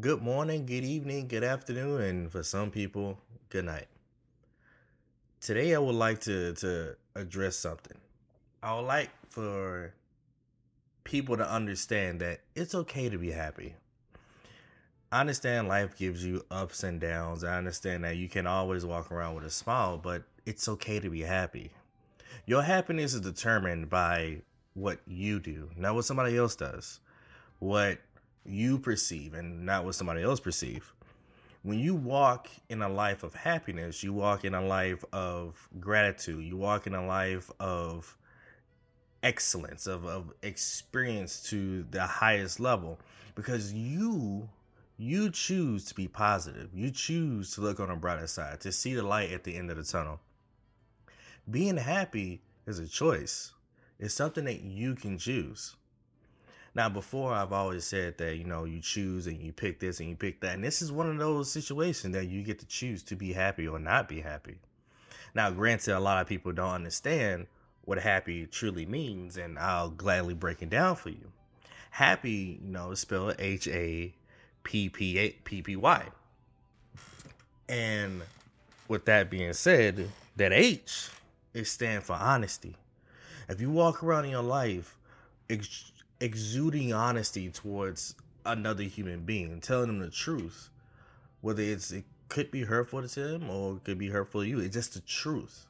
good morning, good evening, good afternoon, and for some people, good night. Today I would like to address something. I would like for people to understand that it's okay to be happy. I understand life gives you ups and downs. I understand that you can always walk around with a smile, but it's okay to be happy. Your happiness is determined by what you do, not what somebody else does, what you perceive and not what somebody else perceives. When you walk in a life of happiness, you walk in a life of gratitude, you walk in a life of excellence, of experience to the highest level, because you choose to be positive. You choose to look on the brighter side, to see the light at the end of the tunnel. Being happy is a choice. It's something that you can choose. Now, before I've always said that, you choose and you pick this and you pick that. And this is one of those situations that you get to choose to be happy or not be happy. Now, granted, a lot of people don't understand what happy truly means, and I'll gladly break it down for you. Happy, is spelled HAPPY. And with that being said, that H is stand for honesty. If you walk around in your life exuding honesty towards another human being, telling them the truth, whether it could be hurtful to them or it could be hurtful to you, it's just the truth.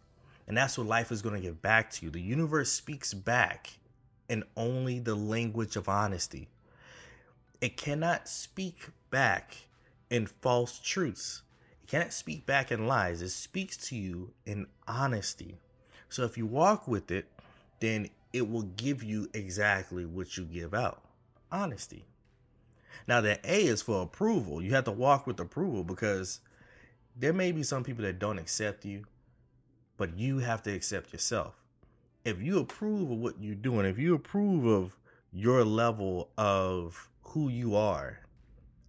And that's what life is going to give back to you. The universe speaks back in only the language of honesty. It cannot speak back in false truths. It cannot speak back in lies. It speaks to you in honesty. So if you walk with it, then it will give you exactly what you give out. Honesty. Now, the A is for approval. You have to walk with approval, because there may be some people that don't accept you, but you have to accept yourself. If you approve of what you're doing, if you approve of your level of who you are,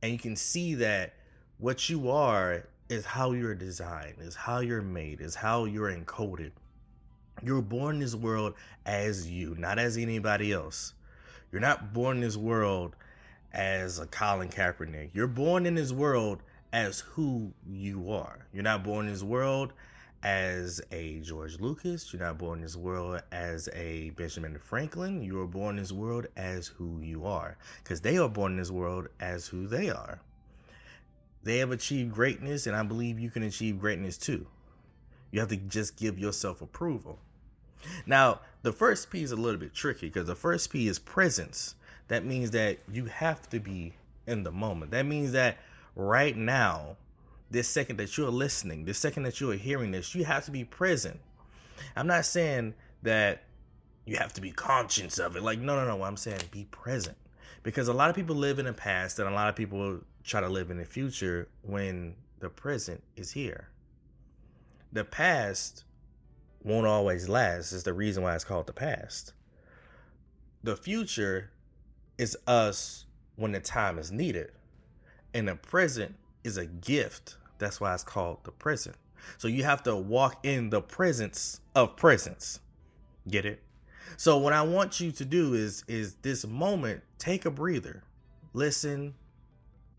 and you can see that what you are is how you're designed, is how you're made, is how you're encoded. You're born in this world as you, not as anybody else. You're not born in this world as a Colin Kaepernick. You're born in this world as who you are. You're not born in this world as a George Lucas. You're not born in this world as a Benjamin Franklin. You are born in this world as who you are, because they are born in this world as who they are. They have achieved greatness, and I believe you can achieve greatness too. You have to just give yourself approval. Now, the first P is a little bit tricky, because the first P is presence. That means that you have to be in the moment. That means that right now, this second that you're listening, this second that you're hearing this, you have to be present. I'm not saying that you have to be conscious of it. No. I'm saying be present, because a lot of people live in the past and a lot of people try to live in the future when the present is here. The past won't always last. It's the reason why it's called the past. The future is us when the time is needed. And the present is a gift. That's why it's called the present. So you have to walk in the presence of presence. Get it? So what I want you to do is this moment, take a breather, listen,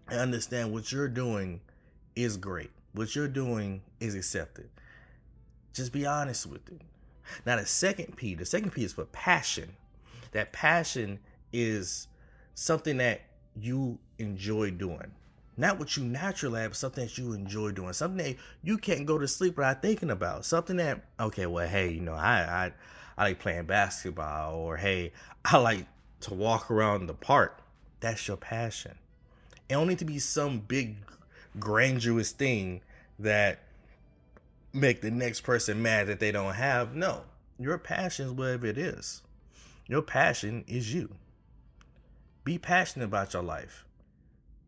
and understand what you're doing is great. What you're doing is accepted. Just be honest with it. Now, the second P is for passion. That passion is something that you enjoy doing. Not what you naturally have, but something that you enjoy doing. Something that you can't go to sleep without thinking about. Something that, I like playing basketball, or hey, I like to walk around the park. That's your passion. It don't need to be some big, grandiose thing that make the next person mad that they don't have. No, your passion is whatever it is. Your passion is you. Be passionate about your life.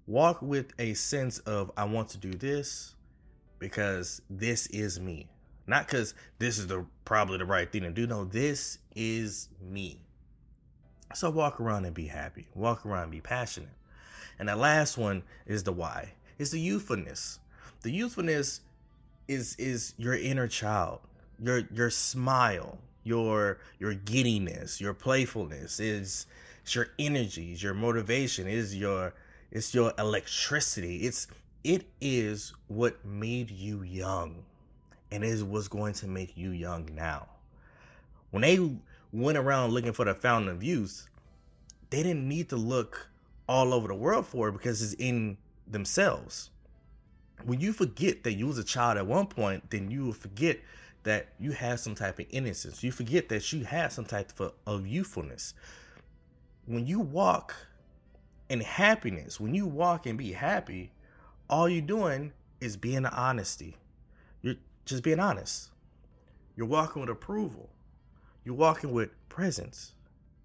Walk with a sense of, I want to do this because this is me. Not because this is probably the right thing to do. No, this is me. So walk around and be happy. Walk around and be passionate. And the last one is the why. It's the youthfulness. The youthfulness is your inner child, your smile, your giddiness, your playfulness, is your energy, is your motivation, is your It's your electricity. It is what made you young, and is what's going to make you young now. When they went around looking for the fountain of youth, they didn't need to look all over the world for it because it's in themselves. When you forget that you was a child at one point, then you will forget that you have some type of innocence. You forget that you have some type of youthfulness. When you walk in happiness, when you walk and be happy, all you're doing is being honesty. You're just being honest. You're walking with approval. You're walking with presence.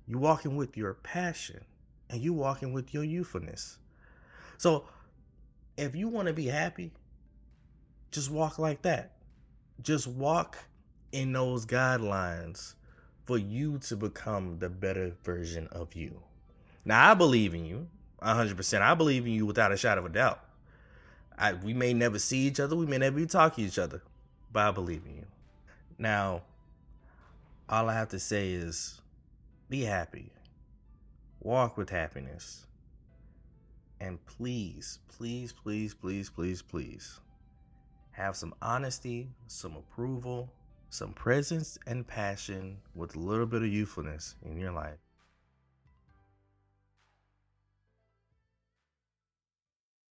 You're walking with your passion, and you're walking with your youthfulness. So if you want to be happy, just walk like that. Just walk in those guidelines for you to become the better version of you. Now, I believe in you 100%. I believe in you without a shadow of a doubt. We may never see each other. We may never talk to each other, but I believe in you. Now, all I have to say is be happy. Walk with happiness. And please, please, please, please, please, please have some honesty, some approval, some presence and passion with a little bit of youthfulness in your life.